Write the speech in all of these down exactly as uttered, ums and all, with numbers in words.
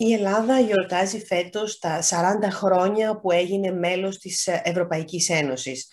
Η Ελλάδα γιορτάζει φέτος τα σαράντα χρόνια που έγινε μέλος της Ευρωπαϊκής Ένωσης.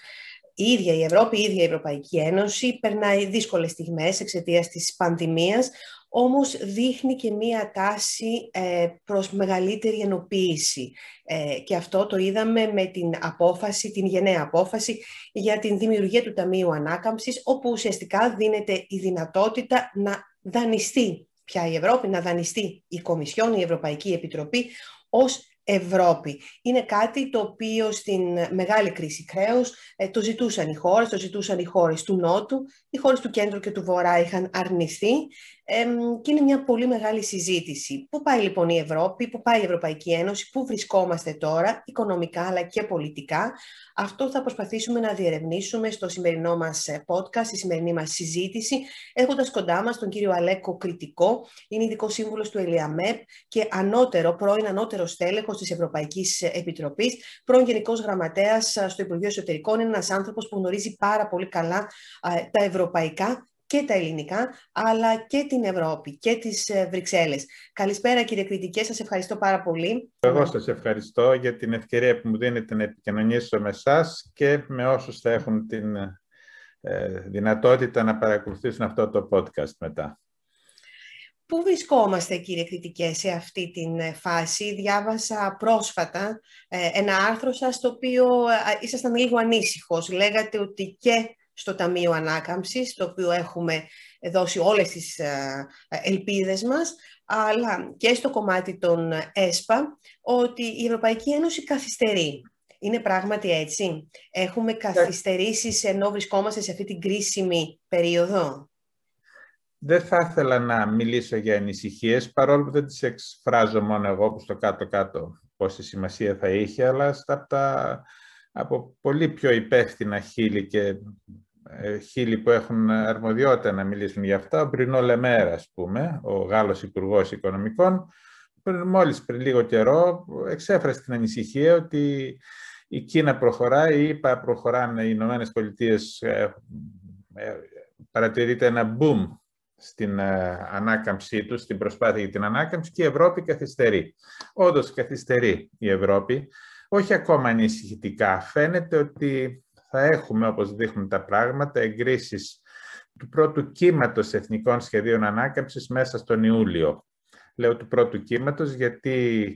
Η ίδια η Ευρώπη, η ίδια η Ευρωπαϊκή Ένωση περνάει δύσκολες στιγμές εξαιτίας της πανδημίας, όμως δείχνει και μία τάση ε, προς μεγαλύτερη ενοποίηση. Ε, και αυτό το είδαμε με την απόφαση, την γενναία απόφαση για την δημιουργία του Ταμείου Ανάκαμψης, όπου ουσιαστικά δίνεται η δυνατότητα να δανειστεί πια η Ευρώπη, να δανειστεί η Κομισιόν, η Ευρωπαϊκή Επιτροπή ως Ευρώπη. Είναι κάτι το οποίο στην μεγάλη κρίση χρέους το ζητούσαν οι χώρες, το ζητούσαν οι χώρες του Νότου, οι χώρες του Κέντρου και του Βορρά είχαν αρνηθεί και είναι μια πολύ μεγάλη συζήτηση. Πού πάει λοιπόν η Ευρώπη, πού πάει η Ευρωπαϊκή Ένωση, πού βρισκόμαστε τώρα, οικονομικά αλλά και πολιτικά. Αυτό θα προσπαθήσουμε να διερευνήσουμε στο σημερινό μας podcast, στη σημερινή μας συζήτηση, έχοντας κοντά μας τον κύριο Αλέκο Κρητικό, είναι ειδικός σύμβουλος του ΕΛΙΑΜΕΠ και ανώτερο, πρώην ανώτερο στέλεχος της Ευρωπαϊκής Επιτροπής, πρώην Γενικός Γραμματέας στο Υπουργείο Εσωτερικών. Είναι ένας άνθρωπος που γνωρίζει πάρα πολύ καλά τα ευρωπαϊκά και τα ελληνικά, αλλά και την Ευρώπη και τις Βρυξέλλες. Καλησπέρα κύριε Κρητικέ, σας ευχαριστώ πάρα πολύ. Εγώ σας ευχαριστώ για την ευκαιρία που μου δίνετε να επικοινωνήσω με εσάς και με όσους θα έχουν την δυνατότητα να παρακολουθήσουν αυτό το podcast μετά. Πού βρισκόμαστε, κύριε Κρητικέ, σε αυτή την φάση? Διάβασα πρόσφατα ένα άρθρο σας, το οποίο ήσασταν λίγο ανήσυχος. Λέγατε ότι και στο Ταμείο Ανάκαμψης, το οποίο έχουμε δώσει όλες τις ελπίδες μας, αλλά και στο κομμάτι των ΕΣΠΑ, ότι η Ευρωπαϊκή Ένωση καθυστερεί. Είναι πράγματι έτσι? Έχουμε καθυστερήσεις ενώ βρισκόμαστε σε αυτή την κρίσιμη περίοδο? Δεν θα ήθελα να μιλήσω για ανησυχίες, παρόλο που δεν τις εκφράζω μόνο εγώ, που στο κάτω-κάτω πόση σημασία θα είχε, αλλά στα, τα, από πολύ πιο υπεύθυνα χείλη, και, ε, χείλη που έχουν αρμοδιότητα να μιλήσουν για αυτά. Ο Μπρινό Λεμέρ, ας πούμε, ο Γάλλος Υπουργός Οικονομικών, μόλις πριν λίγο καιρό εξέφρασε την ανησυχία ότι η Κίνα προχωράει, η ΗΠΑ προχωράνε, οι Ηνωμένες Πολιτείες, ε, ε, παρατηρείται ένα boom στην ανάκαμψή τους, στην προσπάθεια για την ανάκαμψη, και η Ευρώπη καθυστερεί. Όντως καθυστερεί η Ευρώπη, όχι ακόμα ανησυχητικά. Φαίνεται ότι θα έχουμε, όπως δείχνουν τα πράγματα, εγκρίσεις του πρώτου κύματος εθνικών σχεδίων ανάκαμψης μέσα στον Ιούλιο. Λέω του πρώτου κύματος γιατί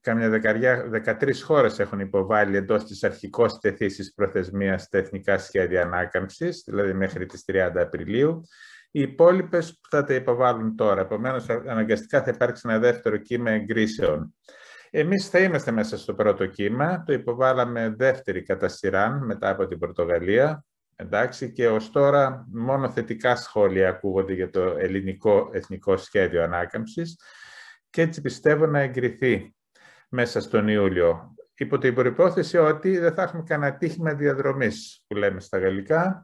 καμιά δεκαριά, δεκατρείς χώρες έχουν υποβάλει εντός της αρχικώς τεθήσης προθεσμίας τα εθνικά σχέδια ανάκαμψης, δηλαδή μέχρι τις τριάντα Απριλίου. Οι υπόλοιπες θα τα υποβάλουν τώρα. Επομένως, αναγκαστικά θα υπάρξει ένα δεύτερο κύμα εγκρίσεων. Εμείς θα είμαστε μέσα στο πρώτο κύμα. Το υποβάλαμε δεύτερη κατά σειράν μετά από την Πορτογαλία. Εντάξει, και ως τώρα μόνο θετικά σχόλια ακούγονται για το ελληνικό εθνικό σχέδιο ανάκαμψης και έτσι πιστεύω να εγκριθεί μέσα στον Ιούλιο. Υπό την προϋπόθεση ότι δεν θα έχουμε κανένα τύχημα διαδρομής, που λέμε στα γαλλικά,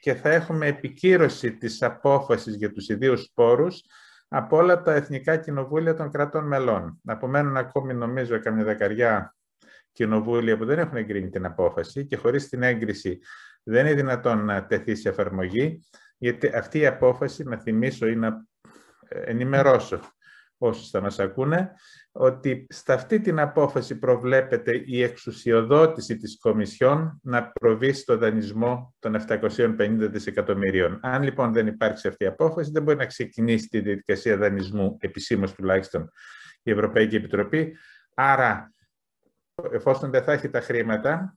και θα έχουμε επικύρωση της απόφασης για τους ιδίους πόρους από όλα τα εθνικά κοινοβούλια των κρατών μελών. Απομένουν ακόμη, νομίζω, καμιά δεκαριά κοινοβούλια που δεν έχουν εγκρίνει την απόφαση και χωρίς την έγκριση δεν είναι δυνατόν να τεθεί σε εφαρμογή, γιατί αυτή η απόφαση, να θυμίσω ή να ενημερώσω όσους θα μας ακούνε, ότι σε αυτή την απόφαση προβλέπεται η εξουσιοδότηση της Κομισιόν να προβεί στο δανεισμό των επτακοσίων πενήντα δισεκατομμυρίων. Αν λοιπόν δεν υπάρξει αυτή η απόφαση, δεν μπορεί να ξεκινήσει τη διαδικασία δανεισμού, επισήμως τουλάχιστον, η Ευρωπαϊκή Επιτροπή. Άρα, εφόσον δεν θα έχει τα χρήματα,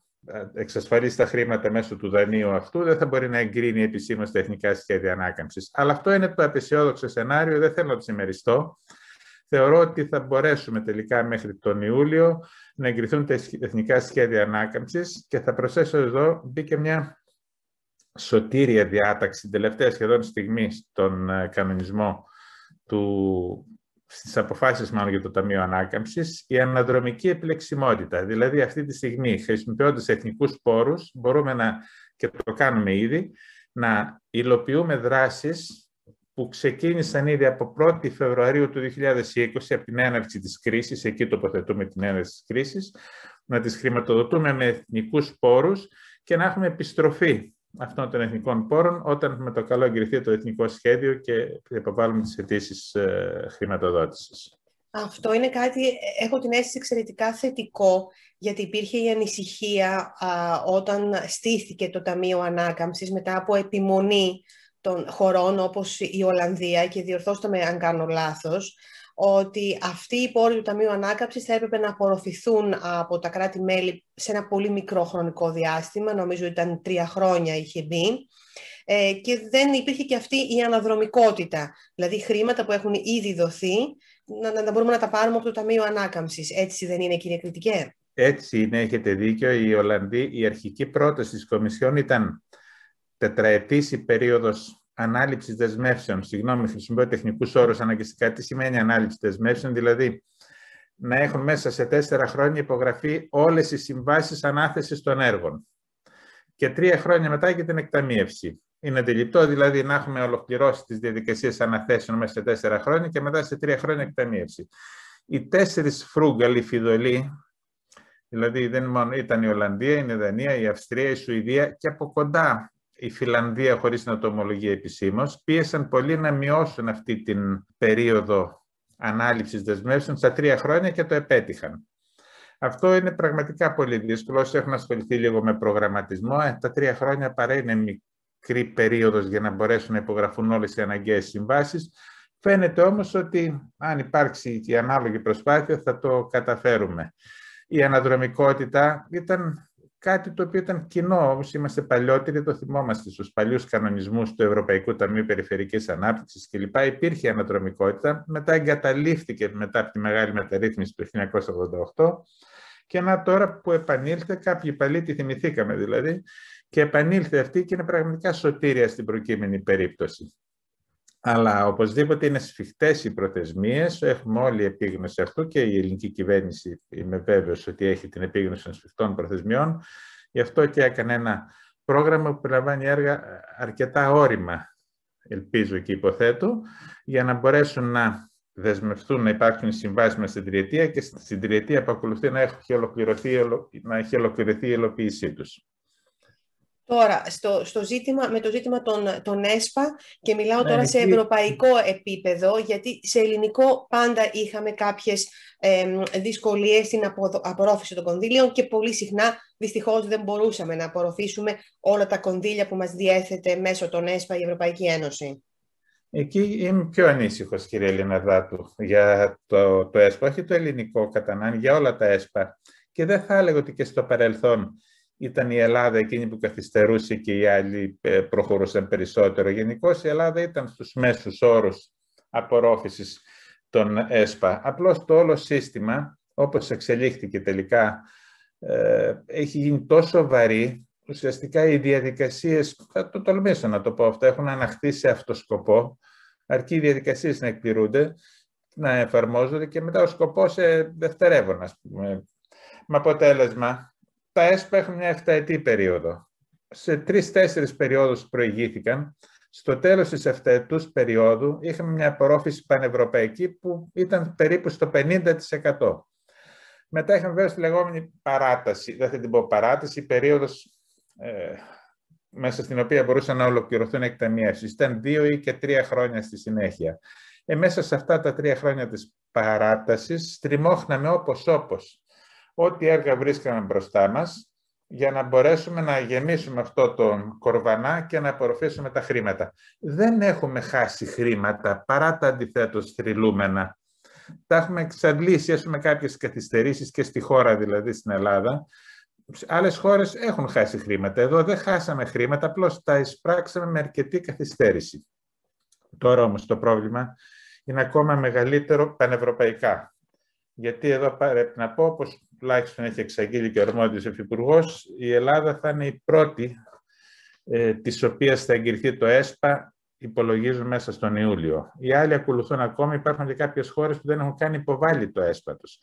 εξασφαλίσει τα χρήματα μέσω του δανείου αυτού, δεν θα μπορεί να εγκρίνει επισήμως τα εθνικά σχέδια ανάκαμψης. Αλλά αυτό είναι το απεσιόδοξο σενάριο, δεν θέλω να το συμμεριστώ. Θεωρώ ότι θα μπορέσουμε τελικά μέχρι τον Ιούλιο να εγκριθούν τα εθνικά σχέδια ανάκαμψης και θα προσθέσω εδώ, μπήκε μια σωτήρια διάταξη την τελευταία σχεδόν στιγμή στον κανονισμό του, στις αποφάσεις μάλλον για το Ταμείο Ανάκαμψης, η αναδρομική επιλεξιμότητα. Δηλαδή αυτή τη στιγμή, χρησιμοποιώντας εθνικούς πόρους, μπορούμε να, και το κάνουμε ήδη, να υλοποιούμε δράσεις που ξεκίνησαν ήδη από πρώτη Φεβρουαρίου του δύο χιλιάδες είκοσι, από την έναρξη της κρίσης, εκεί τοποθετούμε την έναρξη της κρίσης, να τις χρηματοδοτούμε με εθνικούς πόρους και να έχουμε επιστροφή αυτών των εθνικών πόρων όταν με το καλό εγκριθεί το εθνικό σχέδιο και υποβάλλουμε τις αιτήσεις χρηματοδότησης. Αυτό είναι κάτι, έχω την αίσθηση, εξαιρετικά θετικό, γιατί υπήρχε η ανησυχία α, όταν στήθηκε το Ταμείο Ανάκαμψης μετά από επιμονή των χωρών όπως η Ολλανδία, και διορθώστε με αν κάνω λάθος, ότι αυτοί οι πόροι του Ταμείου Ανάκαμψης θα έπρεπε να απορροφηθούν από τα κράτη-μέλη σε ένα πολύ μικρό χρονικό διάστημα, νομίζω ήταν τρία χρόνια είχε μπει, και δεν υπήρχε και αυτή η αναδρομικότητα, δηλαδή χρήματα που έχουν ήδη δοθεί, να, να μπορούμε να τα πάρουμε από το Ταμείο Ανάκαμψης. Έτσι δεν είναι, κύριε Κρητικέ? Έτσι είναι, έχετε δίκιο. Η Ολλανδία, η αρχική πρόταση της Κομισιόν ήταν τετραετής η περίοδος ανάληψης δεσμεύσεων. Συγγνώμη, χρησιμοποιώ τεχνικούς όρους αναγκαστικά. Τι σημαίνει ανάληψη δεσμεύσεων? Δηλαδή, να έχουν μέσα σε τέσσερα χρόνια υπογραφεί όλες οι συμβάσεις ανάθεσης των έργων. Και τρία χρόνια μετά για την εκταμείευση. Είναι αντιληπτό, δηλαδή, να έχουμε ολοκληρώσει τις διαδικασίες αναθέσεων μέσα σε τέσσερα χρόνια και μετά σε τρία χρόνια εκταμείευση. Οι τέσσερις φρούγκαλοι φιδωλοί, δηλαδή δεν μόνο ήταν η Ολλανδία, η Δανία, η Αυστρία, η Σουηδία και από κοντά η Φιλανδία, χωρίς να το ομολογεί επισήμως, πίεσαν πολύ να μειώσουν αυτή την περίοδο ανάληψης δεσμεύσεων στα τρία χρόνια και το επέτυχαν. Αυτό είναι πραγματικά πολύ δύσκολο. Όσοι έχουν ασχοληθεί λίγο με προγραμματισμό, τα τρία χρόνια παρά είναι μικρή περίοδος για να μπορέσουν να υπογραφούν όλες οι αναγκαίες συμβάσεις. Φαίνεται όμως ότι αν υπάρξει η ανάλογη προσπάθεια θα το καταφέρουμε. Η αναδρομικότητα ήταν κάτι το οποίο ήταν κοινό, όπως είμαστε παλιότεροι, το θυμόμαστε στους παλιούς κανονισμούς του Ευρωπαϊκού Ταμείου Περιφερειακής Ανάπτυξης κλπ. Υπήρχε αναδρομικότητα, μετά εγκαταλείφθηκε μετά από τη μεγάλη μεταρρύθμιση του χίλια εννιακόσια ογδόντα οκτώ και να τώρα που επανήλθε, κάποιοι παλιοί τη θυμηθήκαμε δηλαδή, και επανήλθε αυτή και είναι πραγματικά σωτήρια στην προκείμενη περίπτωση. Αλλά οπωσδήποτε είναι σφιχτές οι προθεσμίες, έχουμε όλη επίγνωση αυτού και η ελληνική κυβέρνηση είμαι βέβαιος ότι έχει την επίγνωση των σφιχτών προθεσμιών. Γι' αυτό και έκανε ένα πρόγραμμα που περιλαμβάνει έργα αρκετά όρημα, ελπίζω και υποθέτω, για να μπορέσουν να δεσμευτούν να υπάρχουν συμβάσεις μέσα στην τριετία και στην τριετία που ακολουθεί να έχει ολοκληρωθεί, να έχει ολοκληρωθεί η υλοποίησή τους. Τώρα, στο, στο ζήτημα, με το ζήτημα των, των ΕΣΠΑ, και μιλάω τώρα σε ευρωπαϊκό επίπεδο, γιατί σε ελληνικό πάντα είχαμε κάποιες ε, δυσκολίες στην αποδο, απορρόφηση των κονδύλιων και πολύ συχνά δυστυχώς δεν μπορούσαμε να απορροφήσουμε όλα τα κονδύλια που μας διέθετε μέσω των ΕΣΠΑ η Ευρωπαϊκή Ένωση. Εκεί είμαι πιο ανήσυχος, κύριε Ελληναδάτου, για το, το ΕΣΠΑ, όχι το ελληνικό κατανάν, για όλα τα ΕΣΠΑ. Και δεν θα έλεγα ότι και στο παρελθόν ήταν η Ελλάδα εκείνη που καθυστερούσε και οι άλλοι προχωρούσαν περισσότερο. Γενικώς η Ελλάδα ήταν στους μέσους όρους απορρόφησης των ΕΣΠΑ. Απλώς το όλο σύστημα, όπως εξελίχθηκε τελικά, έχει γίνει τόσο βαρύ. Ουσιαστικά οι διαδικασίες, θα το τολμήσω να το πω αυτό, έχουν αναχθεί σε αυτό σκοπό, αρκεί οι διαδικασίες να εκπληρούνται, να εφαρμόζονται και μετά ο σκοπός δευτερεύον, ας πούμε. Με αποτέλεσμα, τα ΕΣΠΑ έχουν μια εφταετή περίοδο. Σε τρεις-τέσσερις περιόδους προηγήθηκαν. Στο τέλος της εφταετούς περίοδου είχαμε μια απορρόφηση πανευρωπαϊκή που ήταν περίπου στο πενήντα τοις εκατό. Μετά είχαμε βέβαια τη λεγόμενη παράταση, δεν θα την πω παράταση, περίοδος ε, μέσα στην οποία μπορούσαν να ολοκληρωθούν εκταμιεύσεις. Ήταν δύο ή και τρία χρόνια στη συνέχεια. Ε, μέσα σε αυτά τα τρία χρόνια της παράτασης τριμώχναμε όπως όπως ό,τι έργα βρίσκαμε μπροστά μας, για να μπορέσουμε να γεμίσουμε αυτό τον κορβανά και να απορροφήσουμε τα χρήματα. Δεν έχουμε χάσει χρήματα, παρά τα αντιθέτως θρυλούμενα. Τα έχουμε εξαντλήσει, έχουμε κάποιες καθυστερήσεις και στη χώρα, δηλαδή στην Ελλάδα. Άλλες χώρες έχουν χάσει χρήματα. Εδώ δεν χάσαμε χρήματα, απλώς τα εισπράξαμε με αρκετή καθυστέρηση. Τώρα όμως το πρόβλημα είναι ακόμα μεγαλύτερο πανευρωπαϊκά. Γιατί εδώ πρέπει να πω, όπως τουλάχιστον έχει εξαγγείλει και ο αρμόδιος υφυπουργός, η Ελλάδα θα είναι η πρώτη ε, της οποίας θα εγκριθεί το ΕΣΠΑ, υπολογίζουν μέσα στον Ιούλιο. Οι άλλοι ακολουθούν ακόμη, υπάρχουν και κάποιες χώρες που δεν έχουν καν υποβάλει το ΕΣΠΑ τους.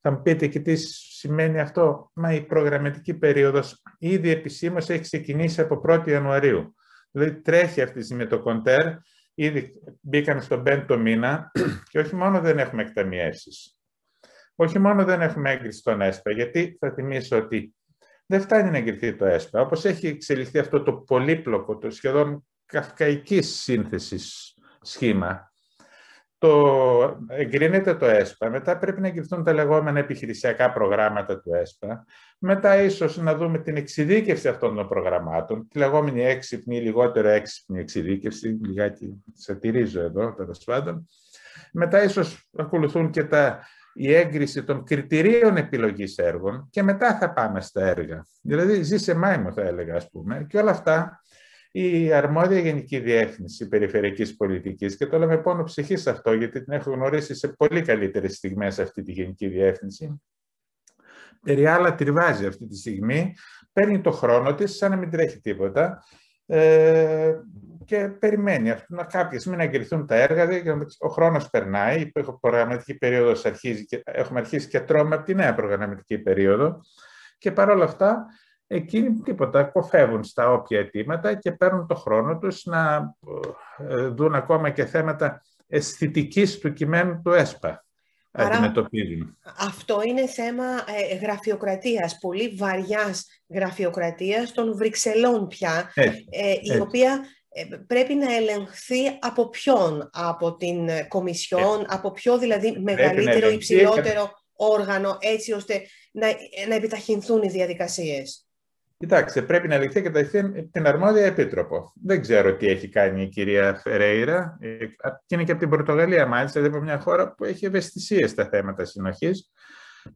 Θα μου πείτε και τι σημαίνει αυτό. Μα η προγραμματική περίοδος ήδη επισήμως έχει ξεκινήσει από πρώτη Ιανουαρίου. Δηλαδή τρέχει αυτή τη στιγμή το κοντέρ, ήδη μπήκαν στον πέμπτο μήνα και όχι μόνο δεν έχουμε εκταμιεύσεις. Όχι μόνο δεν έχουμε έγκριση των ΕΣΠΑ, γιατί θα θυμίσω ότι δεν φτάνει να εγκριθεί το ΕΣΠΑ. Όπως έχει εξελιχθεί αυτό το πολύπλοκο, το σχεδόν καυκαϊκής σύνθεσης σχήμα, το, εγκρίνεται το ΕΣΠΑ, μετά πρέπει να εγκριθούν τα λεγόμενα επιχειρησιακά προγράμματα του ΕΣΠΑ, μετά ίσως να δούμε την εξειδίκευση αυτών των προγραμμάτων, τη λεγόμενη έξυπνη ή λιγότερο έξυπνη εξειδίκευση, λιγάκι σατιρίζω εδώ, τέλος πάντων. Μετά ίσως ακολουθούν και τα, η έγκριση των κριτηρίων επιλογής έργων και μετά θα πάμε στα έργα. Δηλαδή ζήσε μάιμο θα έλεγα, ας πούμε, και όλα αυτά. Η αρμόδια Γενική Διεύθυνση Περιφερειακής Πολιτικής, και το λέμε πόνο ψυχής αυτό, γιατί την έχω γνωρίσει σε πολύ καλύτερες στιγμές αυτή τη Γενική Διεύθυνση, περί άλλα τριβάζει αυτή τη στιγμή, παίρνει το χρόνο της σαν να μην τρέχει τίποτα ε, και περιμένει να κάποια στιγμή να εγκριθούν τα έργα, δηλαδή ο χρόνος περνάει, η προγραμματική περίοδος αρχίζει και, έχουμε αρχίσει και τρώμε από τη νέα προγραμματική περίοδο και παρόλα αυτά εκείνοι τίποτα, κοφεύουν στα όποια αιτήματα και παίρνουν το χρόνο τους να δουν ακόμα και θέματα αισθητικής του κειμένου του ΕΣΠΑ. Άρα, αυτό είναι θέμα ε, γραφειοκρατίας, πολύ βαριάς γραφειοκρατίας των Βρυξελών πια, έτσι, ε, η έτσι. οποία ε, πρέπει να ελεγχθεί από ποιον, από την Κομισιόν, έτσι. από ποιο δηλαδή μεγαλύτερο ή υψηλότερο και... όργανο, έτσι ώστε να, να επιταχυνθούν οι διαδικασίες. Κοιτάξτε, πρέπει να ελεγχθεί καταρχήν την αρμόδια επίτροπο. Δεν ξέρω τι έχει κάνει η κυρία Φερέιρα, και είναι και από την Πορτογαλία, μάλιστα, δηλαδή από μια χώρα που έχει ευαισθησίες στα θέματα συνοχής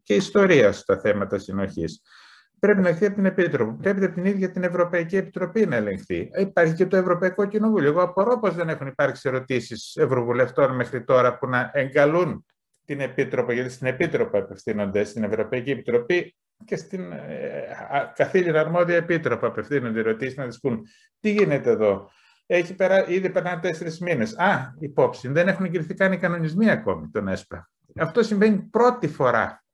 και ιστορία στα θέματα συνοχής. Πρέπει να ελεγχθεί από την επίτροπο. Πρέπει από την ίδια την Ευρωπαϊκή Επιτροπή να ελεγχθεί. Υπάρχει και το Ευρωπαϊκό Κοινοβούλιο. Εγώ απορώ πως δεν έχουν υπάρξει ερωτήσεις ευρωβουλευτών μέχρι τώρα που να εγκαλούν την επίτροπο, γιατί στην επίτροπο απευθύνονται, στην Ευρωπαϊκή Επιτροπή. Και στην ε, α, καθήλυνα αρμόδια επίτροπα απευθύνονται ερωτήσεις να τις πούν τι γίνεται εδώ. Έχει περά, ήδη περνάνε τέσσερις μήνες. Α, υπόψη, δεν έχουν εγκριθεί καν οι κανονισμοί ακόμη των ΕΣΠΑ. Αυτό συμβαίνει πρώτη φορά.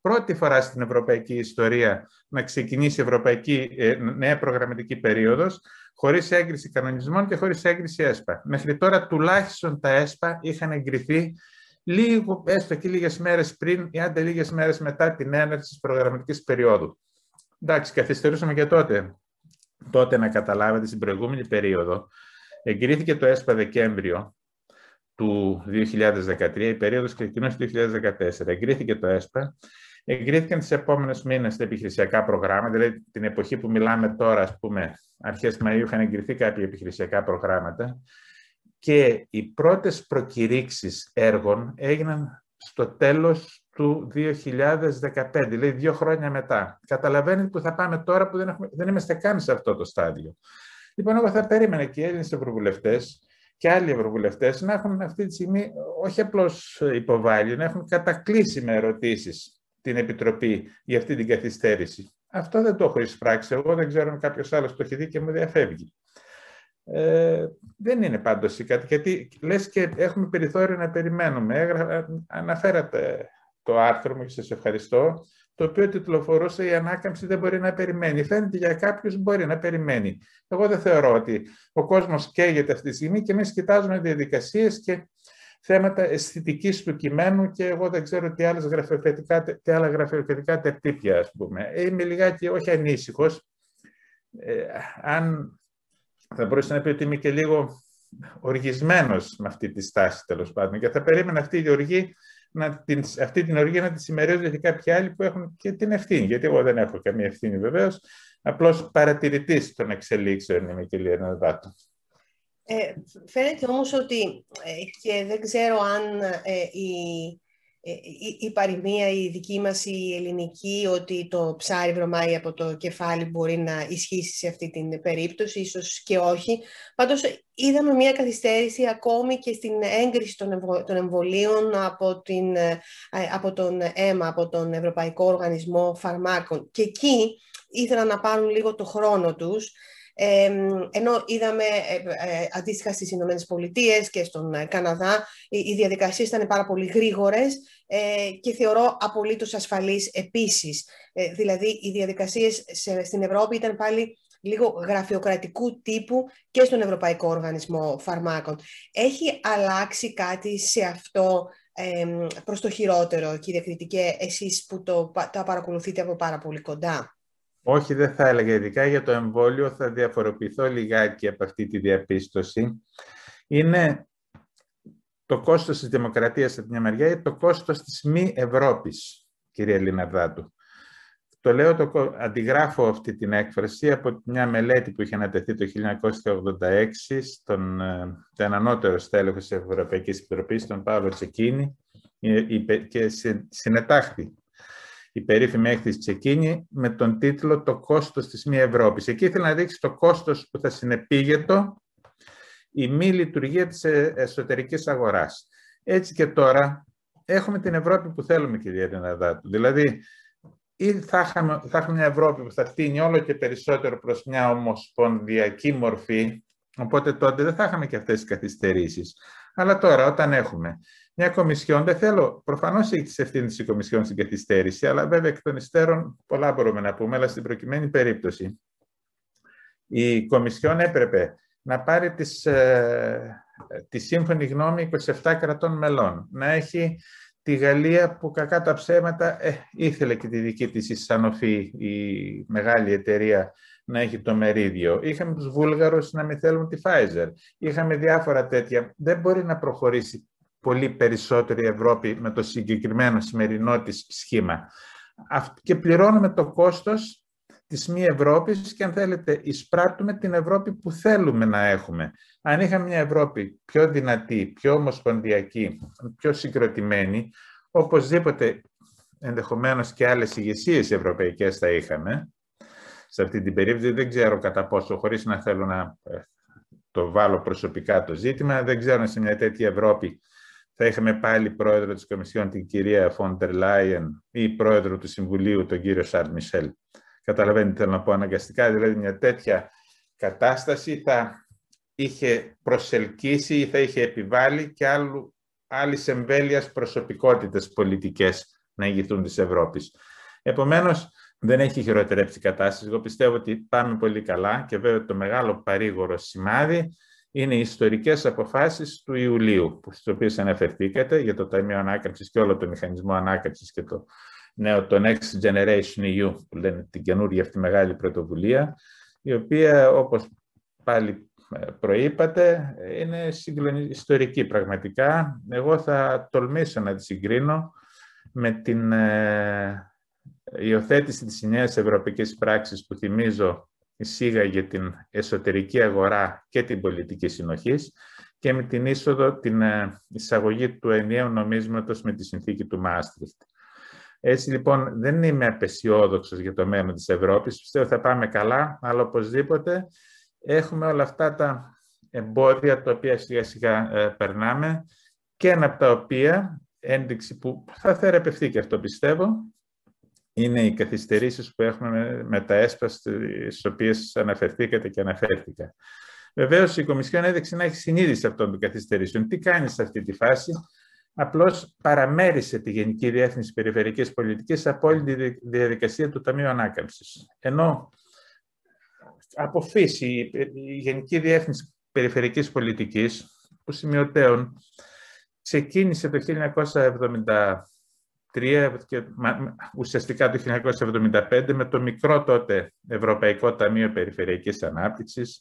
Πρώτη φορά στην ευρωπαϊκή ιστορία να ξεκινήσει η ευρωπαϊκή ε, νέα προγραμματική περίοδος χωρίς έγκριση κανονισμών και χωρίς έγκριση ΕΣΠΑ. Μέχρι τώρα τουλάχιστον τα ΕΣΠΑ είχαν εγκριθεί λίγο, έστω και λίγες μέρες πριν ή άντε λίγες μέρες μετά την έναρξη της προγραμματικής περίοδου. Εντάξει, καθυστερούσαμε και τότε. Τότε να καταλάβετε, στην προηγούμενη περίοδο, εγκρίθηκε το ΕΣΠΑ Δεκέμβριο του δύο χιλιάδες δεκατρία, η περίοδος ξεκινούσε το δύο χιλιάδες δεκατέσσερα. Εγκρίθηκε το ΕΣΠΑ, εγκρίθηκαν τις επόμενες μήνες τα επιχειρησιακά προγράμματα, δηλαδή την εποχή που μιλάμε τώρα, ας πούμε, αρχές Μαΐου, είχαν εγκριθεί κάποια επιχειρησιακά προγράμματα. Και οι πρώτες προκηρύξεις έργων έγιναν στο τέλος του δύο χιλιάδες δεκαπέντε, δηλαδή δύο χρόνια μετά. Καταλαβαίνετε που θα πάμε τώρα που δεν, έχουμε, δεν είμαστε καν σε αυτό το στάδιο. Λοιπόν, εγώ θα περίμενα και οι Έλληνες ευρωβουλευτές και άλλοι ευρωβουλευτές να έχουν αυτή τη στιγμή όχι απλώς υποβάλει, να έχουν κατακλείσει με ερωτήσεις την Επιτροπή για αυτή την καθυστέρηση. Αυτό δεν το έχω εισπράξει. Εγώ δεν ξέρω αν κάποιος άλλος το έχει δει και μου διαφεύγει. Ε, δεν είναι πάντως κάτι, γιατί λες και έχουμε περιθώριο να περιμένουμε. Έγραφα, αναφέρατε το άρθρο μου και σας ευχαριστώ, το οποίο τιτλοφορούσε «Η ανάκαμψη δεν μπορεί να περιμένει». Φαίνεται για κάποιους μπορεί να περιμένει. Εγώ δεν θεωρώ ότι ο κόσμος καίγεται αυτή τη στιγμή και εμείς κοιτάζουμε διαδικασίες και θέματα αισθητικής του κειμένου και εγώ δεν ξέρω τι, άλλες γραφειοκρατικά, τι άλλα γραφειοκρατικά τερτύπια, ας πούμε. Είμαι λιγάκι όχι ανήσυχος. Ε, αν... Θα μπορούσα να πει ότι είμαι και λίγο οργισμένος με αυτή τη στάση, τέλος πάντων. Και θα περίμενα αυτή, η οργή, να την, αυτή την οργή να τη συμμερίζονται και κάποιοι άλλοι που έχουν και την ευθύνη. Γιατί εγώ δεν έχω καμία ευθύνη βεβαίως. Απλώς παρατηρητής των εξελίξεων είμαι και λίγο δάτων. Ε, φαίνεται όμως ότι και δεν ξέρω αν ε, η... Η, η παροιμία, η δική μας, η ελληνική, ότι το ψάρι βρωμάει από το κεφάλι μπορεί να ισχύσει σε αυτή την περίπτωση, ίσως και όχι. Πάντως είδαμε μια καθυστέρηση ακόμη και στην έγκριση των, εμβολ, των εμβολίων από, την, από τον ΕΜΑ, από τον Ευρωπαϊκό Οργανισμό Φαρμάκων. Και εκεί ήθελαν να πάρουν λίγο το χρόνο τους. Ε, ενώ είδαμε ε, ε, αντίστοιχα στις Ηνωμένες Πολιτείες και στον ε, Καναδά οι, οι διαδικασίες ήταν πάρα πολύ γρήγορες ε, και θεωρώ απολύτως ασφαλείς επίσης. Ε, δηλαδή οι διαδικασίες σε, στην Ευρώπη ήταν πάλι λίγο γραφειοκρατικού τύπου και στον Ευρωπαϊκό Οργανισμό Φαρμάκων. Έχει αλλάξει κάτι σε αυτό ε, προς το χειρότερο, κύριε Κρητικέ, εσείς που το, το παρακολουθείτε από πάρα πολύ κοντά? Όχι, δεν θα έλεγα, ειδικά για το εμβόλιο θα διαφοροποιηθώ λιγάκι από αυτή τη διαπίστωση. Είναι το κόστος της δημοκρατίας από την μεριά ή το κόστος της μη Ευρώπης, κυρία Λιναρδάτου. Το λέω, το, αντιγράφω αυτή την έκφραση από μια μελέτη που είχε ανατεθεί το χίλια εννιακόσια ογδόντα έξι στον τον ανώτερο στέλεχο της Ευρωπαϊκής Επιτροπής, τον Παύλο Τσεκίνη, και συνετάχθη η περίφημη έκθεση Τσεκίνη με τον τίτλο «Το κόστος της μη Ευρώπης». Εκεί ήθελε να δείξει το κόστος που θα συνεπήγετο η μη λειτουργία της εσωτερικής αγοράς. Έτσι και τώρα έχουμε την Ευρώπη που θέλουμε, κυρία Τεναδάτου. Δηλαδή, ή θα έχουμε, θα έχουμε μια Ευρώπη που θα τίνει όλο και περισσότερο προς μια ομοσπονδιακή μορφή, οπότε τότε δεν θα είχαμε και αυτές τις καθυστερήσεις. Αλλά τώρα, όταν έχουμε μια Κομισιόν, δεν θέλω, προφανώς έχει τις ευθύνες η Κομισιόν στην καθυστέρηση, αλλά βέβαια εκ των υστέρων πολλά μπορούμε να πούμε, αλλά στην προκειμένη περίπτωση η Κομισιόν έπρεπε να πάρει τις, ε, τη σύμφωνη γνώμη είκοσι επτά κρατών μελών, να έχει τη Γαλλία που κακά τα ψέματα ε, ήθελε και τη δική της η Sanofi, η μεγάλη εταιρεία, να έχει το μερίδιο. Είχαμε τους Βούλγαρους να μην θέλουν τη Pfizer. Είχαμε διάφορα τέτοια. Δεν μπορεί να προχωρήσει πολύ περισσότερη Ευρώπη με το συγκεκριμένο σημερινό της σχήμα. Και πληρώνουμε το κόστος της μη Ευρώπης και, αν θέλετε, εισπράττουμε την Ευρώπη που θέλουμε να έχουμε. Αν είχαμε μια Ευρώπη πιο δυνατή, πιο ομοσπονδιακή, πιο συγκροτημένη, οπωσδήποτε ενδεχομένως και άλλες ηγεσίες ευρωπαϊκές θα είχαμε. Σε αυτή την περίπτωση δεν ξέρω κατά πόσο, χωρίς να θέλω να το βάλω προσωπικά το ζήτημα, δεν ξέρω αν σε μια τέτοια Ευρώπη θα είχαμε πάλι πρόεδρο της Κομισιόν την κυρία Φόντερ Λάιεν ή πρόεδρο του Συμβουλίου τον κύριο Σαρλ Μισελ. Καταλαβαίνετε, θέλω να πω αναγκαστικά, δηλαδή μια τέτοια κατάσταση θα είχε προσελκύσει ή θα είχε επιβάλει και άλλου, άλλης εμβέλειας προσωπικότητες πολιτικές να ηγηθούν της Ευρώπης. Επομένως, δεν έχει χειροτερέψει η κατάσταση. Εγώ πιστεύω ότι πάμε πολύ καλά και βέβαια το μεγάλο παρήγορο σημάδι είναι οι ιστορικές αποφάσεις του Ιουλίου, στις οποίες αναφερθήκατε για το Ταμείο Ανάκαμψης και όλο το Μηχανισμό Ανάκαμψης και το νέο, το Next Generation ι γιου, που λένε την καινούργια αυτή μεγάλη πρωτοβουλία, η οποία, όπως πάλι προείπατε, είναι ιστορική πραγματικά. Εγώ θα τολμήσω να τη συγκρίνω με την ε, υιοθέτηση της νέας ευρωπαϊκής πράξης που, θυμίζω, εισήγαγε την εσωτερική αγορά και την πολιτική συνοχής και με την είσοδο, την ε, εισαγωγή του ενιαίου νομίσματος με τη συνθήκη του Μάστριχτ. Έτσι λοιπόν δεν είμαι απεσιόδοξος για το μέλλον της Ευρώπης, πιστεύω θα πάμε καλά, αλλά οπωσδήποτε έχουμε όλα αυτά τα εμπόδια τα οποία σιγά σιγά ε, περνάμε και ένα από τα οποία, ένδειξη που θα θεραπευθεί και αυτό πιστεύω, είναι οι καθυστερήσεις που έχουμε με, με τα ΕΣΠΑ στις οποίες αναφερθήκατε και αναφέρθηκα. Βεβαίως η Κομισιόν έδειξε να έχει συνείδηση αυτών των καθυστερήσεων. Τι κάνει σε αυτή τη φάση? Απλώς παραμέρισε τη Γενική Διεύθυνση Περιφερειακής Πολιτικής από όλη τη διαδικασία του Ταμείου Ανάκαμψης. Ενώ από φύση η Γενική Διεύθυνση Περιφερειακής Πολιτικής, που σημειωτέων ξεκίνησε το χίλια εννιακόσια εβδομήντα τρία και ουσιαστικά το χίλια εννιακόσια εβδομήντα πέντε με το μικρό τότε Ευρωπαϊκό Ταμείο Περιφερειακής Ανάπτυξης,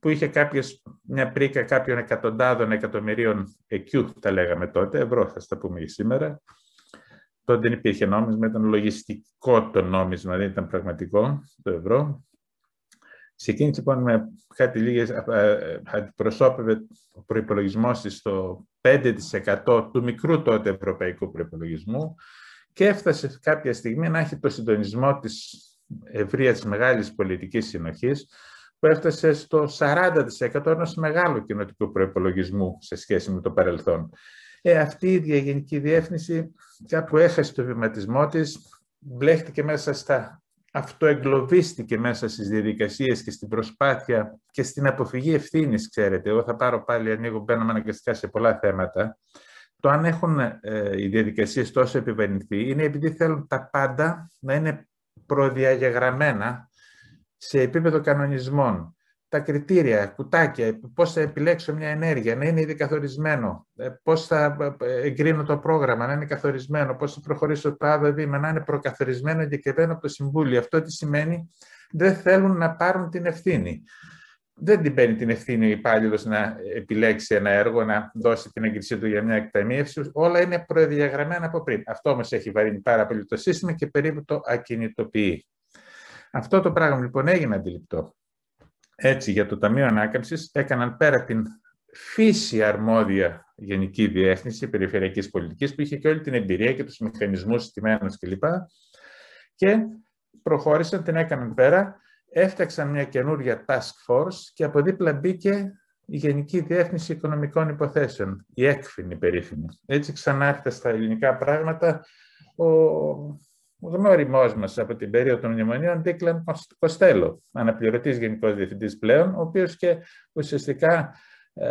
που είχε κάποιες, μια πρίκα κάποιων εκατοντάδων εκατομμυρίων εκιού, τα λέγαμε τότε, ευρώ θα στα πούμε και σήμερα. Τότε δεν υπήρχε νόμισμα, ήταν λογιστικό το νόμισμα, δεν ήταν πραγματικό το ευρώ. Ξεκίνησε λοιπόν με κάτι λίγες, αντιπροσώπευε ο προϋπολογισμός της στο πέντε τοις εκατό του μικρού τότε ευρωπαϊκού προϋπολογισμού και έφτασε κάποια στιγμή να έχει το συντονισμό της ευρείας μεγάλης πολιτικής συνοχής, που έφτασε στο σαράντα τοις εκατό ενός μεγάλου κοινοτικού προϋπολογισμού σε σχέση με το παρελθόν. Ε, αυτή η ίδια Γενική Διεύθυνση κάπου έχασε το βηματισμό της, μπλέχτηκε μέσα στα, αυτοεγκλωβίστηκε μέσα στις διαδικασίες και στην προσπάθεια και στην αποφυγή ευθύνης, ξέρετε. Εγώ θα πάρω πάλι, ανοίγω, μπαίναμε αναγκαστικά σε πολλά θέματα. Το αν έχουν ε, οι διαδικασίες τόσο επιβαρυνθεί είναι επειδή θέλουν τα πάντα να είναι προδιαγεγραμμένα σε επίπεδο κανονισμών, τα κριτήρια, κουτάκια, πώς θα επιλέξω μια ενέργεια, να είναι ήδη καθορισμένο, πώς θα εγκρίνω το πρόγραμμα, να είναι καθορισμένο, πώς θα προχωρήσω το άλλο βήμα, να είναι προκαθορισμένο εγκεκριμένο από το Συμβούλιο. Αυτό τι σημαίνει? Δεν θέλουν να πάρουν την ευθύνη. δεν την παίρνει την ευθύνη ο υπάλληλος να επιλέξει ένα έργο, να δώσει την έγκρισή του για μια εκταμείευση. Όλα είναι προδιαγραμμένα από πριν. Αυτό όμως έχει βαρύνει πάρα πολύ το σύστημα και περίπου το ακινητοποιεί. Αυτό το πράγμα λοιπόν έγινε αντιληπτό. Έτσι, για το Ταμείο Ανάκαμψης έκαναν πέρα την φύση αρμόδια Γενική Διεύθυνση Περιφερειακής Πολιτικής, που είχε και όλη την εμπειρία και τους μηχανισμούς στημένους κλπ. Και προχώρησαν, την έκαναν πέρα, έφτιαξαν μια καινούρια task force και από δίπλα μπήκε η Γενική Διεύθυνση Οικονομικών Υποθέσεων, η ΕΚΦΙΝ περίφημη. Έτσι ξανάρχεται στα ελληνικά πράγματα ο, ο γνώριμός μας από την περίοδο των μνημονίων, Ντίκλαν Κοστέλο, αναπληρωτής Γενικός Διευθυντής πλέον, ο οποίος και ουσιαστικά ε,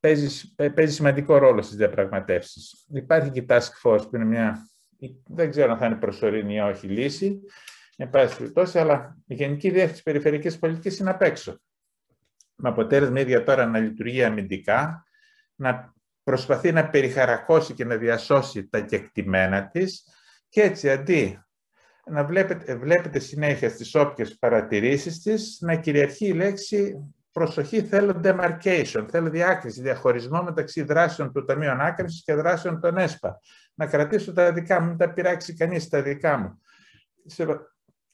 παίζει, παίζει σημαντικό ρόλο στις διαπραγματεύσεις. Υπάρχει και η task force που είναι μια, δεν ξέρω αν θα είναι προσωρινή ή όχι λύση, εν πάση περιπτώσει, αλλά η Γενική Διεύθυνση Περιφερειακής Πολιτικής είναι απ' έξω. Με αποτέλεσμα ίδια τώρα να λειτουργεί αμυντικά, να προσπαθεί να περιχαρακώσει και να διασώσει τα κεκτημένα της και έτσι αντί να βλέπετε, βλέπετε συνέχεια στις όποιες παρατηρήσεις της να κυριαρχεί η λέξη προσοχή, θέλω demarcation, θέλω διάκριση, διαχωρισμό μεταξύ δράσεων του Ταμείου Ανάκαμψης και δράσεων των ΕΣΠΑ. Να κρατήσω τα δικά μου, μην τα πειράξει κανείς τα δικά μου.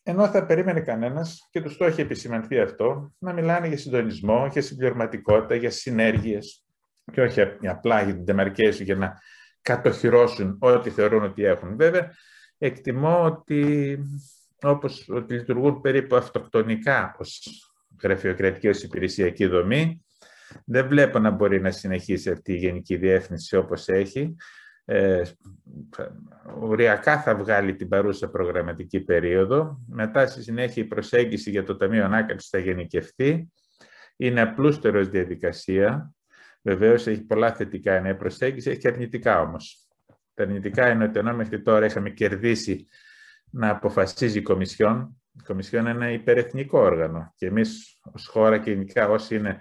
Ενώ θα περίμενε κανένας, και τους το έχει επισημανθεί αυτό, να μιλάνε για συντονισμό, για συμπληρωματικότητα, για συνέργειες και όχι απλά για την demarcation για να κατοχυρώσουν ό,τι θεωρούν ότι έχουν. Βέβαια, εκτιμώ ότι, όπως ότι λειτουργούν περίπου αυτοκτονικά ως γραφειοκρατική, ως υπηρεσιακή δομή, δεν βλέπω να μπορεί να συνεχίσει αυτή η Γενική Διεύθυνση όπως έχει. Ε, οριακά θα βγάλει την παρούσα προγραμματική περίοδο. Μετά στη συνέχεια η προσέγγιση για το Ταμείο Ανάκαμψης θα γενικευτεί. Είναι απλούστερος διαδικασία. Βεβαίως έχει πολλά θετικά νέα προσέγγιση, έχει και αρνητικά όμως. Τα αρνητικά είναι ότι ενώ μέχρι τώρα είχαμε κερδίσει να αποφασίζει η Κομισιόν. Η Κομισιόν είναι ένα υπερεθνικό όργανο και εμείς ως χώρα και γενικά όσοι είναι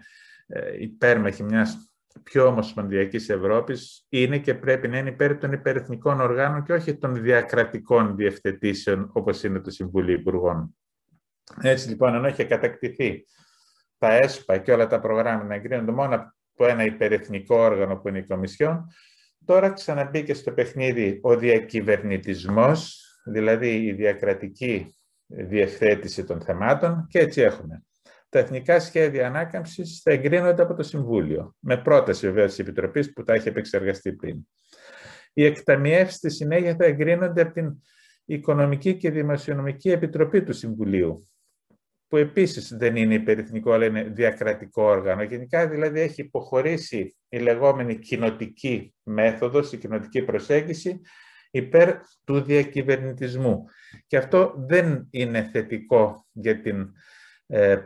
υπέρμαχοι μιας πιο ομοσπονδιακής Ευρώπης είναι και πρέπει να είναι υπέρ των υπερεθνικών οργάνων και όχι των διακρατικών διευθετήσεων όπως είναι το Συμβούλιο Υπουργών. Έτσι λοιπόν, ενώ είχε κατακτηθεί τα ΕΣΠΑ και όλα τα προγράμματα να εγκρίνονται μόνο από ένα υπερεθνικό όργανο που είναι η Κομισιόν, τώρα ξαναμπήκε στο παιχνίδι ο διακυβερνητισμός, δηλαδή η διακρατική διευθέτηση των θεμάτων και έτσι έχουμε. Τα εθνικά σχέδια ανάκαμψης θα εγκρίνονται από το Συμβούλιο, με πρόταση βεβαίως της Επιτροπής που τα έχει επεξεργαστεί πριν. Οι εκταμιεύσεις στη συνέχεια θα εγκρίνονται από την Οικονομική και Δημοσιονομική Επιτροπή του Συμβουλίου, που επίσης δεν είναι υπερεθνικό, αλλά είναι διακρατικό όργανο. Γενικά δηλαδή έχει υποχωρήσει η λεγόμενη κοινοτική μέθοδος, η κοινοτική προσέγγιση, υπέρ του διακυβερνητισμού. Και αυτό δεν είναι θετικό για την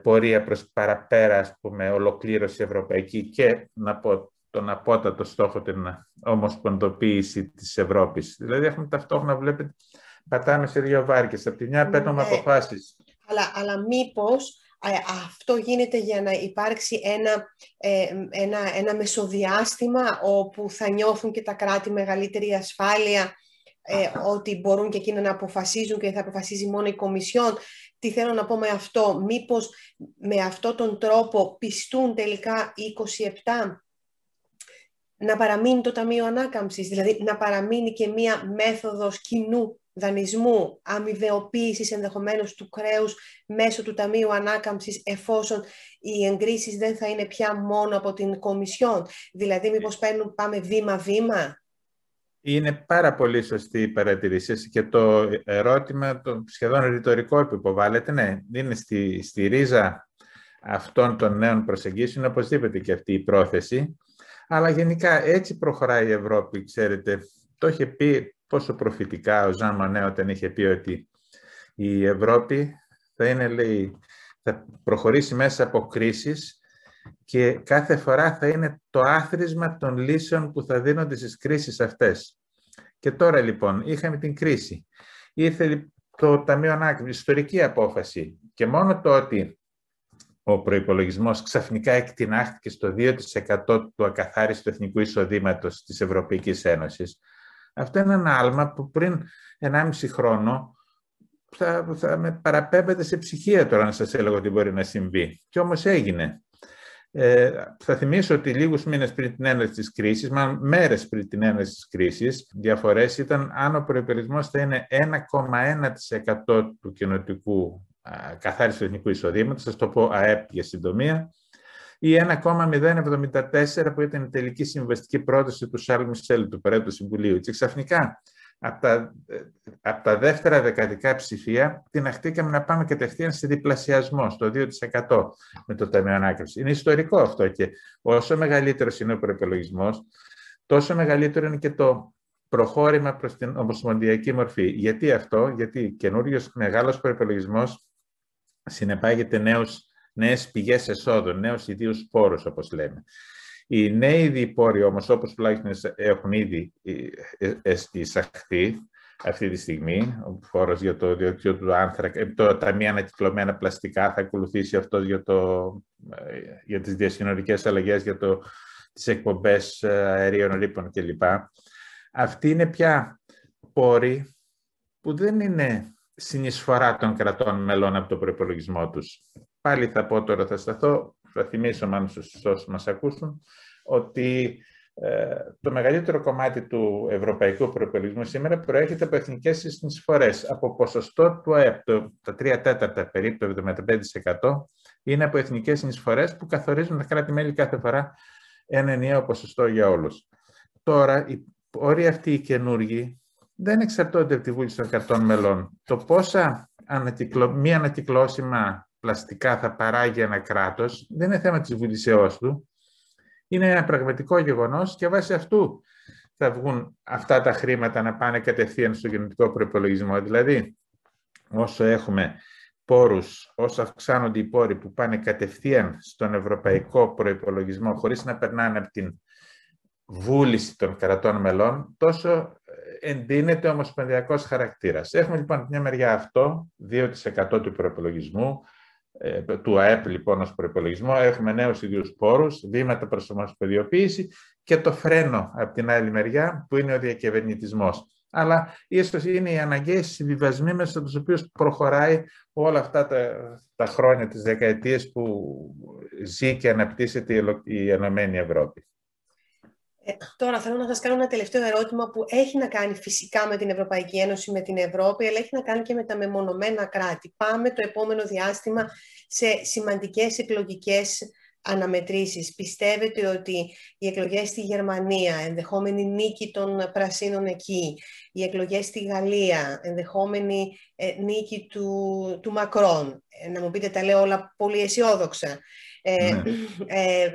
πορεία προς παραπέρα, ας πούμε, ολοκλήρωση ευρωπαϊκή και να πω, τον απότατο στόχο, την ομοσπονδοποίηση της Ευρώπης. Δηλαδή έχουμε ταυτόχρονα, βλέπετε, πατάμε σε δύο βάρκες. Από τη μια παίρνουμε ναι. αποφάσεις. Αλλά, αλλά μήπως αυτό γίνεται για να υπάρξει ένα, ένα, ένα μεσοδιάστημα όπου θα νιώθουν και τα κράτη μεγαλύτερη ασφάλεια ότι μπορούν και εκείνα να αποφασίζουν και θα αποφασίζει μόνο η Κομισιόν. Τι θέλω να πω με αυτό, μήπως με αυτόν τον τρόπο πιστούν τελικά οι είκοσι επτά να παραμείνει το Ταμείο Ανάκαμψης, δηλαδή να παραμείνει και μία μέθοδος κοινού δανεισμού, αμοιβαιοποίησης ενδεχομένως του χρέους μέσω του Ταμείου Ανάκαμψης, εφόσον οι εγκρίσεις δεν θα είναι πια μόνο από την Κομισιόν. Δηλαδή μήπως παίρνουν, πάμε βήμα-βήμα. Είναι πάρα πολύ σωστή η παρατηρήση και το ερώτημα, το σχεδόν ρητορικό που υποβάλλεται, ναι, είναι στη, στη ρίζα αυτών των νέων προσεγγίσεων, οπωσδήποτε και αυτή η πρόθεση. Αλλά γενικά έτσι προχωράει η Ευρώπη, ξέρετε. Το είχε πει τόσο προφητικά ο Ζαν Μονέ όταν είχε πει ότι η Ευρώπη θα, είναι, λέει, θα προχωρήσει μέσα από κρίσεις και κάθε φορά θα είναι το άθροισμα των λύσεων που θα δίνονται στις κρίσεις αυτές. Και τώρα λοιπόν είχαμε την κρίση. Ήρθε το Ταμείο Ανάκαμψης, ιστορική απόφαση. Και μόνο το ότι ο προϋπολογισμός ξαφνικά εκτινάχθηκε στο δύο τοις εκατό του ακαθάριστου εθνικού εισοδήματος της Ευρωπαϊκής Ένωσης. Αυτό είναι ένα άλμα που πριν ενάμιση χρόνο θα, θα με παραπέμπετε σε ψυχία τώρα να σας έλεγα ότι μπορεί να συμβεί. Και όμως έγινε. Ε, θα θυμίσω ότι λίγους μήνες πριν την έναρξη της κρίσης, μάλλον μέρες πριν την έναρξη της κρίσης, διαφορές ήταν αν ο προϋπολογισμός θα είναι ένα κόμμα ένα τοις εκατό του κοινοτικού καθάριστου εθνικού εισοδήματος, θα το πω ΑΕΠ για συντομία, ή ένα κόμμα μηδέν εβδομήντα τέσσερα που ήταν η τελική συμβαστική πρόταση του Σαρλ Μισελ, του Προέδρου του Συμβουλίου. Και ξαφνικά, από τα, από τα δεύτερα δεκατικά ψηφία, τιναχτήκαμε να πάμε κατευθείαν σε διπλασιασμό, στο δύο τοις εκατό με το Ταμείο Ανάκαμψης. Είναι ιστορικό αυτό και όσο μεγαλύτερος είναι ο προϋπολογισμός, τόσο μεγαλύτερο είναι και το προχώρημα προς την ομοσπονδιακή μορφή. Γιατί αυτό? Γιατί καινούριος μεγάλος προϋπολογισμός συνεπάγεται νέους νέες πηγές εσόδων, νέους ιδίους πόρους, όπως λέμε. Οι νέοι ίδιοι πόροι, όμως, όπως τουλάχιστον έχουν ήδη εισαχθεί αυτή τη στιγμή, ο φόρος για το διοξείδιο του άνθρακα, το ταμείο ανακυκλωμένα πλαστικά, θα ακολουθήσει αυτό για, το, για τις διασυνορικές αλλαγές, για το, τις εκπομπές αερίων ρήπων κλπ. Αυτή είναι πια πόροι που δεν είναι συνεισφορά των κρατών μελών από τον προϋπολογισμό τους. Πάλι θα πω τώρα, θα σταθώ, θα θυμίσω μάλλον στους όσους μας ακούσουν, ότι ε, το μεγαλύτερο κομμάτι του ευρωπαϊκού προϋπολογισμού σήμερα προέρχεται από εθνικές συνεισφορές. Από ποσοστό του ΑΕΠ, το, τα τρία τέταρτα περίπου, το εβδομήντα πέντε τοις εκατό, είναι από εθνικές συνεισφορές που καθορίζουν τα κράτη-μέλη κάθε φορά ένα ενιαίο ποσοστό για όλους. Τώρα, οι όροι αυτοί οι καινούργοι δεν εξαρτώνται από τη βούληση των κρατών μελών. Το πόσα ανακυκλω... μη ανακυκλώσιμα πλαστικά θα παράγει ένα κράτος δεν είναι θέμα της βουλησεώς του. Είναι ένα πραγματικό γεγονός και βάσει αυτού θα βγουν αυτά τα χρήματα να πάνε κατευθείαν στο κοινωνικό προϋπολογισμό. Δηλαδή, όσο έχουμε πόρους, όσο αυξάνονται οι πόροι που πάνε κατευθείαν στον ευρωπαϊκό προϋπολογισμό χωρίς να περνάνε από την βούληση των κρατών μελών, τόσο εντείνεται ο ομοσπονδιακός χαρακτήρας. Έχουμε λοιπόν μια μεριά αυτό, δύο τοις εκατό του προϋπολογισμού, του ΑΕΠ λοιπόν ως προϋπολογισμό, έχουμε νέους ιδιούς πόρους, βήματα προς ομοσπονδιοποίηση και το φρένο από την άλλη μεριά που είναι ο διακυβερνητισμός. Αλλά ίσως είναι οι αναγκαίοι συμβιβασμοί μέσα στους οποίους προχωράει όλα αυτά τα, τα χρόνια, τις δεκαετίες που ζει και αναπτύσσεται η Ενωμένη Ευρώπη. Ε, τώρα θέλω να σας κάνω ένα τελευταίο ερώτημα που έχει να κάνει φυσικά με την Ευρωπαϊκή Ένωση, με την Ευρώπη, αλλά έχει να κάνει και με τα μεμονωμένα κράτη. Πάμε το επόμενο διάστημα σε σημαντικές εκλογικές αναμετρήσεις. Πιστεύετε ότι οι εκλογές στη Γερμανία, ενδεχόμενη νίκη των Πρασίνων εκεί, οι εκλογές στη Γαλλία, ενδεχόμενη ε, νίκη του, του Μακρόν, ε, να μου πείτε τα λέω όλα πολύ αισιόδοξα. Ε, ναι. ε,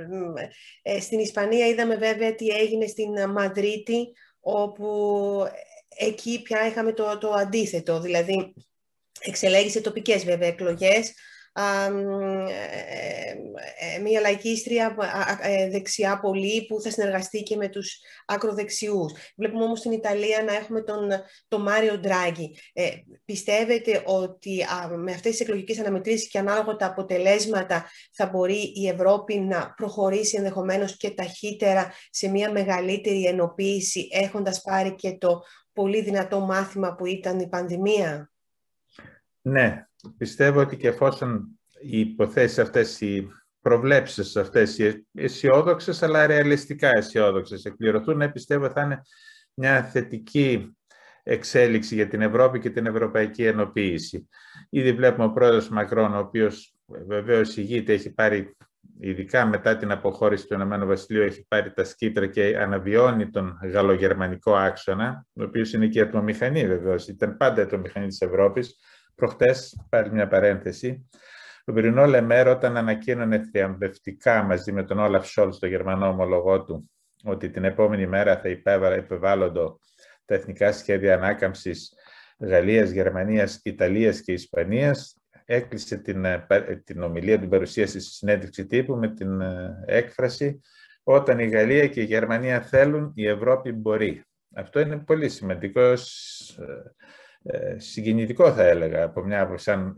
ε, στην Ισπανία είδαμε βέβαια τι έγινε στην Μαδρίτη, όπου εκεί πια είχαμε το, το αντίθετο, δηλαδή εξελέγησε τοπικές βέβαια εκλογές, α, ε, ε, μια λαϊκίστρια α, ε, δεξιά πολύ που θα συνεργαστεί και με τους ακροδεξιούς. Βλέπουμε όμως στην Ιταλία να έχουμε τον, τον Μάριο Ντράγκι. Ε, πιστεύετε ότι α, με αυτές τις εκλογικές αναμετρήσεις και ανάλογα τα αποτελέσματα θα μπορεί η Ευρώπη να προχωρήσει ενδεχομένως και ταχύτερα σε μια μεγαλύτερη ενοποίηση, έχοντας πάρει και το πολύ δυνατό μάθημα που ήταν η πανδημία? Ναι. Πιστεύω ότι και εφόσον οι υποθέσεις αυτές, οι προβλέψεις αυτές, οι αισιόδοξες αλλά ρεαλιστικά αισιόδοξες εκπληρωθούν, ναι, πιστεύω θα είναι μια θετική εξέλιξη για την Ευρώπη και την ευρωπαϊκή ενοποίηση. Ήδη βλέπουμε ο πρόεδρος Μακρόν, ο οποίος βεβαίως ηγείται, έχει πάρει, ειδικά μετά την αποχώρηση του Ηνωμένου Βασιλείου, έχει πάρει τα σκήτρα και αναβιώνει τον γαλλογερμανικό άξονα, ο οποίος είναι και η ατμομηχανή βεβαίως, ήταν πάντα η ατμομηχανή της Ευρώπης. Προχτές, πάλι μια παρένθεση, ο Μπρινό Λεμέρ, όταν ανακοίνωνε θριαμβευτικά μαζί με τον Όλαφ Σόλτς, τον γερμανό ομολογό του, ότι την επόμενη μέρα θα υπεβάλλοντο τα εθνικά σχέδια ανάκαμψης Γαλλίας, Γερμανίας, Ιταλίας και Ισπανίας, έκλεισε την, την ομιλία, την παρουσίαση στη συνέντευξη τύπου με την έκφραση «Όταν η Γαλλία και η Γερμανία θέλουν, η Ευρώπη μπορεί». Αυτό είναι πολύ σημαντικό, συγκινητικό θα έλεγα, από μια άποψη, αν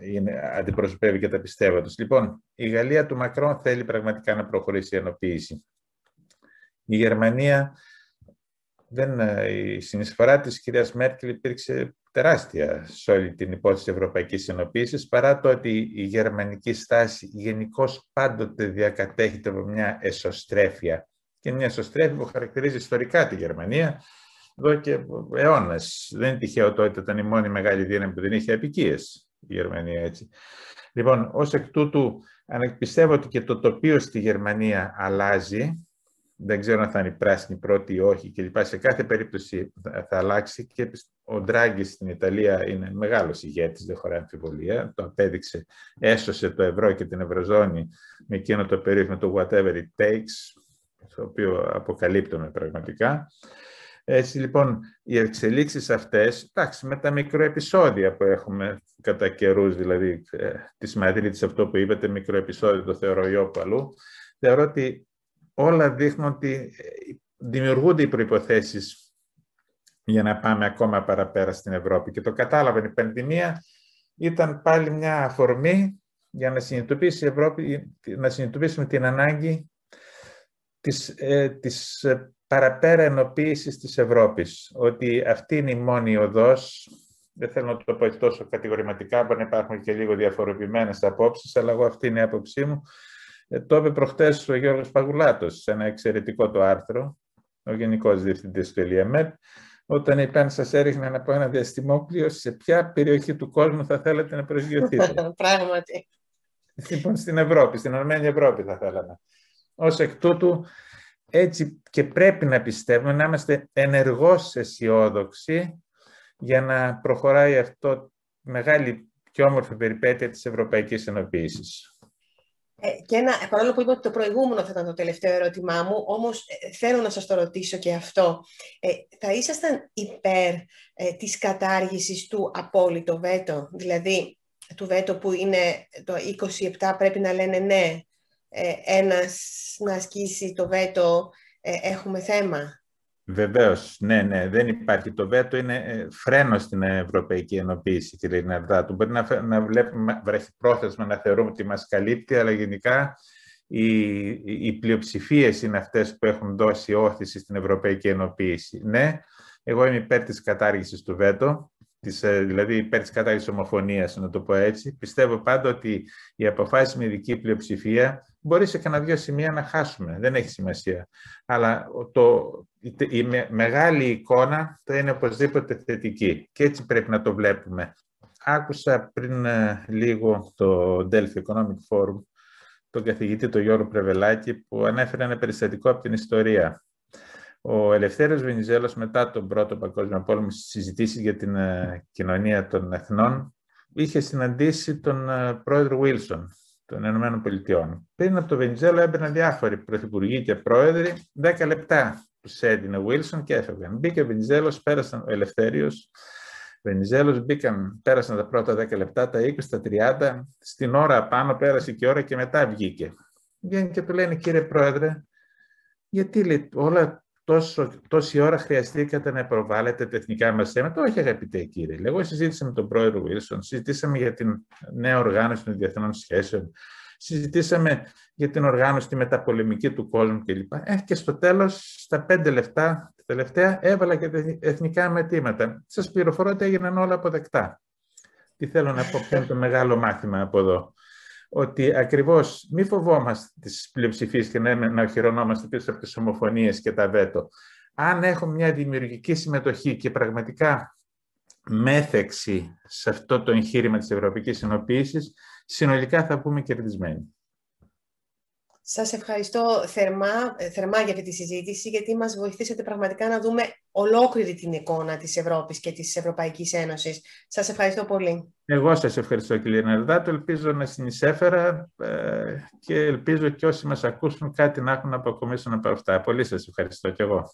αντιπροσωπεύει και τα πιστεύω τους. Λοιπόν, η Γαλλία του Μακρόν θέλει πραγματικά να προχωρήσει η ενοποίηση. Η Γερμανία δεν, η συνεισφορά της κυρίας Μέρκελ υπήρξε τεράστια σε όλη την υπόθεση της Ευρωπαϊκής Ενοποίησης, παρά το ότι η γερμανική στάση γενικώς πάντοτε διακατέχεται από μια εσωστρέφεια. Και μια εσωστρέφεια που χαρακτηρίζει ιστορικά τη Γερμανία εδώ και αιώνες. Δεν είναι τυχαίο το ότι ήταν η μόνη μεγάλη δύναμη που δεν είχε αποικίες η Γερμανία, έτσι. Λοιπόν, ως εκ τούτου, πιστεύω ότι και το τοπίο στη Γερμανία αλλάζει. Δεν ξέρω αν θα είναι η πράσινη πρώτη ή όχι κλπ. Σε κάθε περίπτωση θα αλλάξει, και ο Ντράγκι στην Ιταλία είναι μεγάλος ηγέτης, δεν χωράει αμφιβολία. Το απέδειξε, έσωσε το ευρώ και την ευρωζώνη με εκείνο το περίφημο το whatever it takes, το οποίο αποκαλύπτουμε πραγματικά. Έτσι λοιπόν, οι εξελίξεις αυτές, εντάξει, με τα μικροεπισόδια που έχουμε κατά καιρούς, δηλαδή ε, της Μαδρίτης, αυτό που είπατε, μικροεπισόδιο το θεωρώ ιόπου αλλού, θεωρώ ότι όλα δείχνουν ότι δημιουργούνται οι προϋποθέσεις για να πάμε ακόμα παραπέρα στην Ευρώπη. Και το κατάλαβαν, η πανδημία ήταν πάλι μια αφορμή για να συνειδητοποιήσει η Ευρώπη, να συνειδητοποιήσουμε την ανάγκη της, ε, της παραπέρα ενοποίησης της Ευρώπης. Ότι αυτή είναι η μόνη οδός, δεν θέλω να το πω τόσο κατηγορηματικά, μπορεί να υπάρχουν και λίγο διαφοροποιημένες απόψεις, αλλά εγώ αυτή είναι η άποψή μου. Το είπε προχτές ο Γιώργος Παγουλάτος σε ένα εξαιρετικό το άρθρο, ο Γενικός Διευθυντής του ΕΛΙΑΜΕΠ, όταν είπαν, σας έριχναν από ένα διαστημόκλειο, σε ποια περιοχή του κόσμου θα θέλατε να προσγειωθείτε. Πράγματι. Λοιπόν, στην Ευρώπη, στην Ενωμένη Ευρώπη θα θέλαμε. Ως εκ τούτου, έτσι και πρέπει να πιστεύουμε, να είμαστε ενεργώς αισιόδοξοι για να προχωράει αυτό μεγάλη και όμορφη περιπέτεια της Ευρωπαϊκής Ενοποίησης. Και ένα, παρόλο που είπα ότι το προηγούμενο θα ήταν το τελευταίο ερώτημά μου, όμως θέλω να σας το ρωτήσω και αυτό. Ε, θα ήσασταν υπέρ ε, της κατάργησης του απόλυτο βέτο, δηλαδή του βέτο που είναι το είκοσι επτά πρέπει να λένε ναι, ε, ένας να ασκήσει το βέτο, ε, έχουμε θέμα. Βεβαίως, ναι, ναι, δεν υπάρχει. Το βέτο είναι φρένο στην ευρωπαϊκή ενοποίηση, κύριε Ναρδάτου. Μπορεί να, να βλέπουμε βραχυπρόθεσμα να θεωρούμε ότι μας καλύπτει, αλλά γενικά οι, οι πλειοψηφίες είναι αυτές που έχουν δώσει όθηση στην ευρωπαϊκή ενοποίηση. Ναι, εγώ είμαι υπέρ της κατάργησης του βέτο, της, δηλαδή υπέρ της κατάργησης ομοφωνίας, να το πω έτσι. Πιστεύω πάντα ότι η αποφάση με ειδική πλειοψηφία μπορεί σε κανένα δύο σημεία να χάσουμε, δεν έχει σημασία. Αλλά το, η μεγάλη εικόνα θα είναι οπωσδήποτε θετική και έτσι πρέπει να το βλέπουμε. Άκουσα πριν λίγο το Delphi Economic Forum, τον καθηγητή τον Γιώργο Πρεβελάκη, που ανέφερε ένα περιστατικό από την ιστορία. Ο Ελευθέριος Βενιζέλος μετά τον Πρώτο Παγκόσμιο Πόλεμο, στις συζητήσεις για την κοινωνία των εθνών, είχε συναντήσει τον πρόεδρο Βίλσον των Ηνωμένων Πολιτειών. Πριν από το Βενιζέλο έμπαιναν διάφοροι πρωθυπουργοί και πρόεδροι, δέκα λεπτά τους έδινε ο Βίλσον και έφευγαν. Μπήκε ο Βενιζέλος, πέρασαν ο Ελευθέριος Βενιζέλος, μπήκαν, πέρασαν τα πρώτα δέκα λεπτά, τα είκοσι, τα τριάντα, στην ώρα πάνω πέρασε και η ώρα και μετά βγήκε. Βγαίνει και του λένε, κύριε πρόεδρε, γιατί λέει, όλα τόσο, τόση ώρα χρειαστήκατε να προβάλλετε τεχνικά μας θέματα? Όχι, αγαπητέ κύριε. Εγώ συζήτησα με τον πρόεδρο Βίλσον, συζητήσαμε για την νέα οργάνωση των διεθνών σχέσεων, συζητήσαμε για την οργάνωση τη μεταπολεμική του κόσμου κλπ. Ε, και στο τέλος, στα πέντε λεπτά, τα τελευταία, έβαλα και τα εθνικά μετήματα. Σας πληροφορώ ότι έγιναν όλα αποδεκτά. Τι θέλω να πω, ποιο είναι το μεγάλο μάθημα από εδώ? Ότι ακριβώς μη φοβόμαστε τις πλειοψηφίες και να οχυρωνόμαστε πίσω από τις ομοφωνίες και τα βέτο. Αν έχουμε μια δημιουργική συμμετοχή και πραγματικά μέθεξη σε αυτό το εγχείρημα της Ευρωπαϊκής Ενοποίησης, συνολικά θα πούμε κερδισμένοι. Σας ευχαριστώ θερμά, θερμά για αυτή τη συζήτηση, γιατί μας βοηθήσατε πραγματικά να δούμε ολόκληρη την εικόνα της Ευρώπης και της Ευρωπαϊκής Ένωσης. Σας ευχαριστώ πολύ. Εγώ σας ευχαριστώ, κύριε Ναρδάτου. Ελπίζω να συνεισέφερα ε, και ελπίζω και όσοι μας ακούσουν κάτι να έχουν να αποκομίσουν από αυτά. Πολύ σας ευχαριστώ κι εγώ.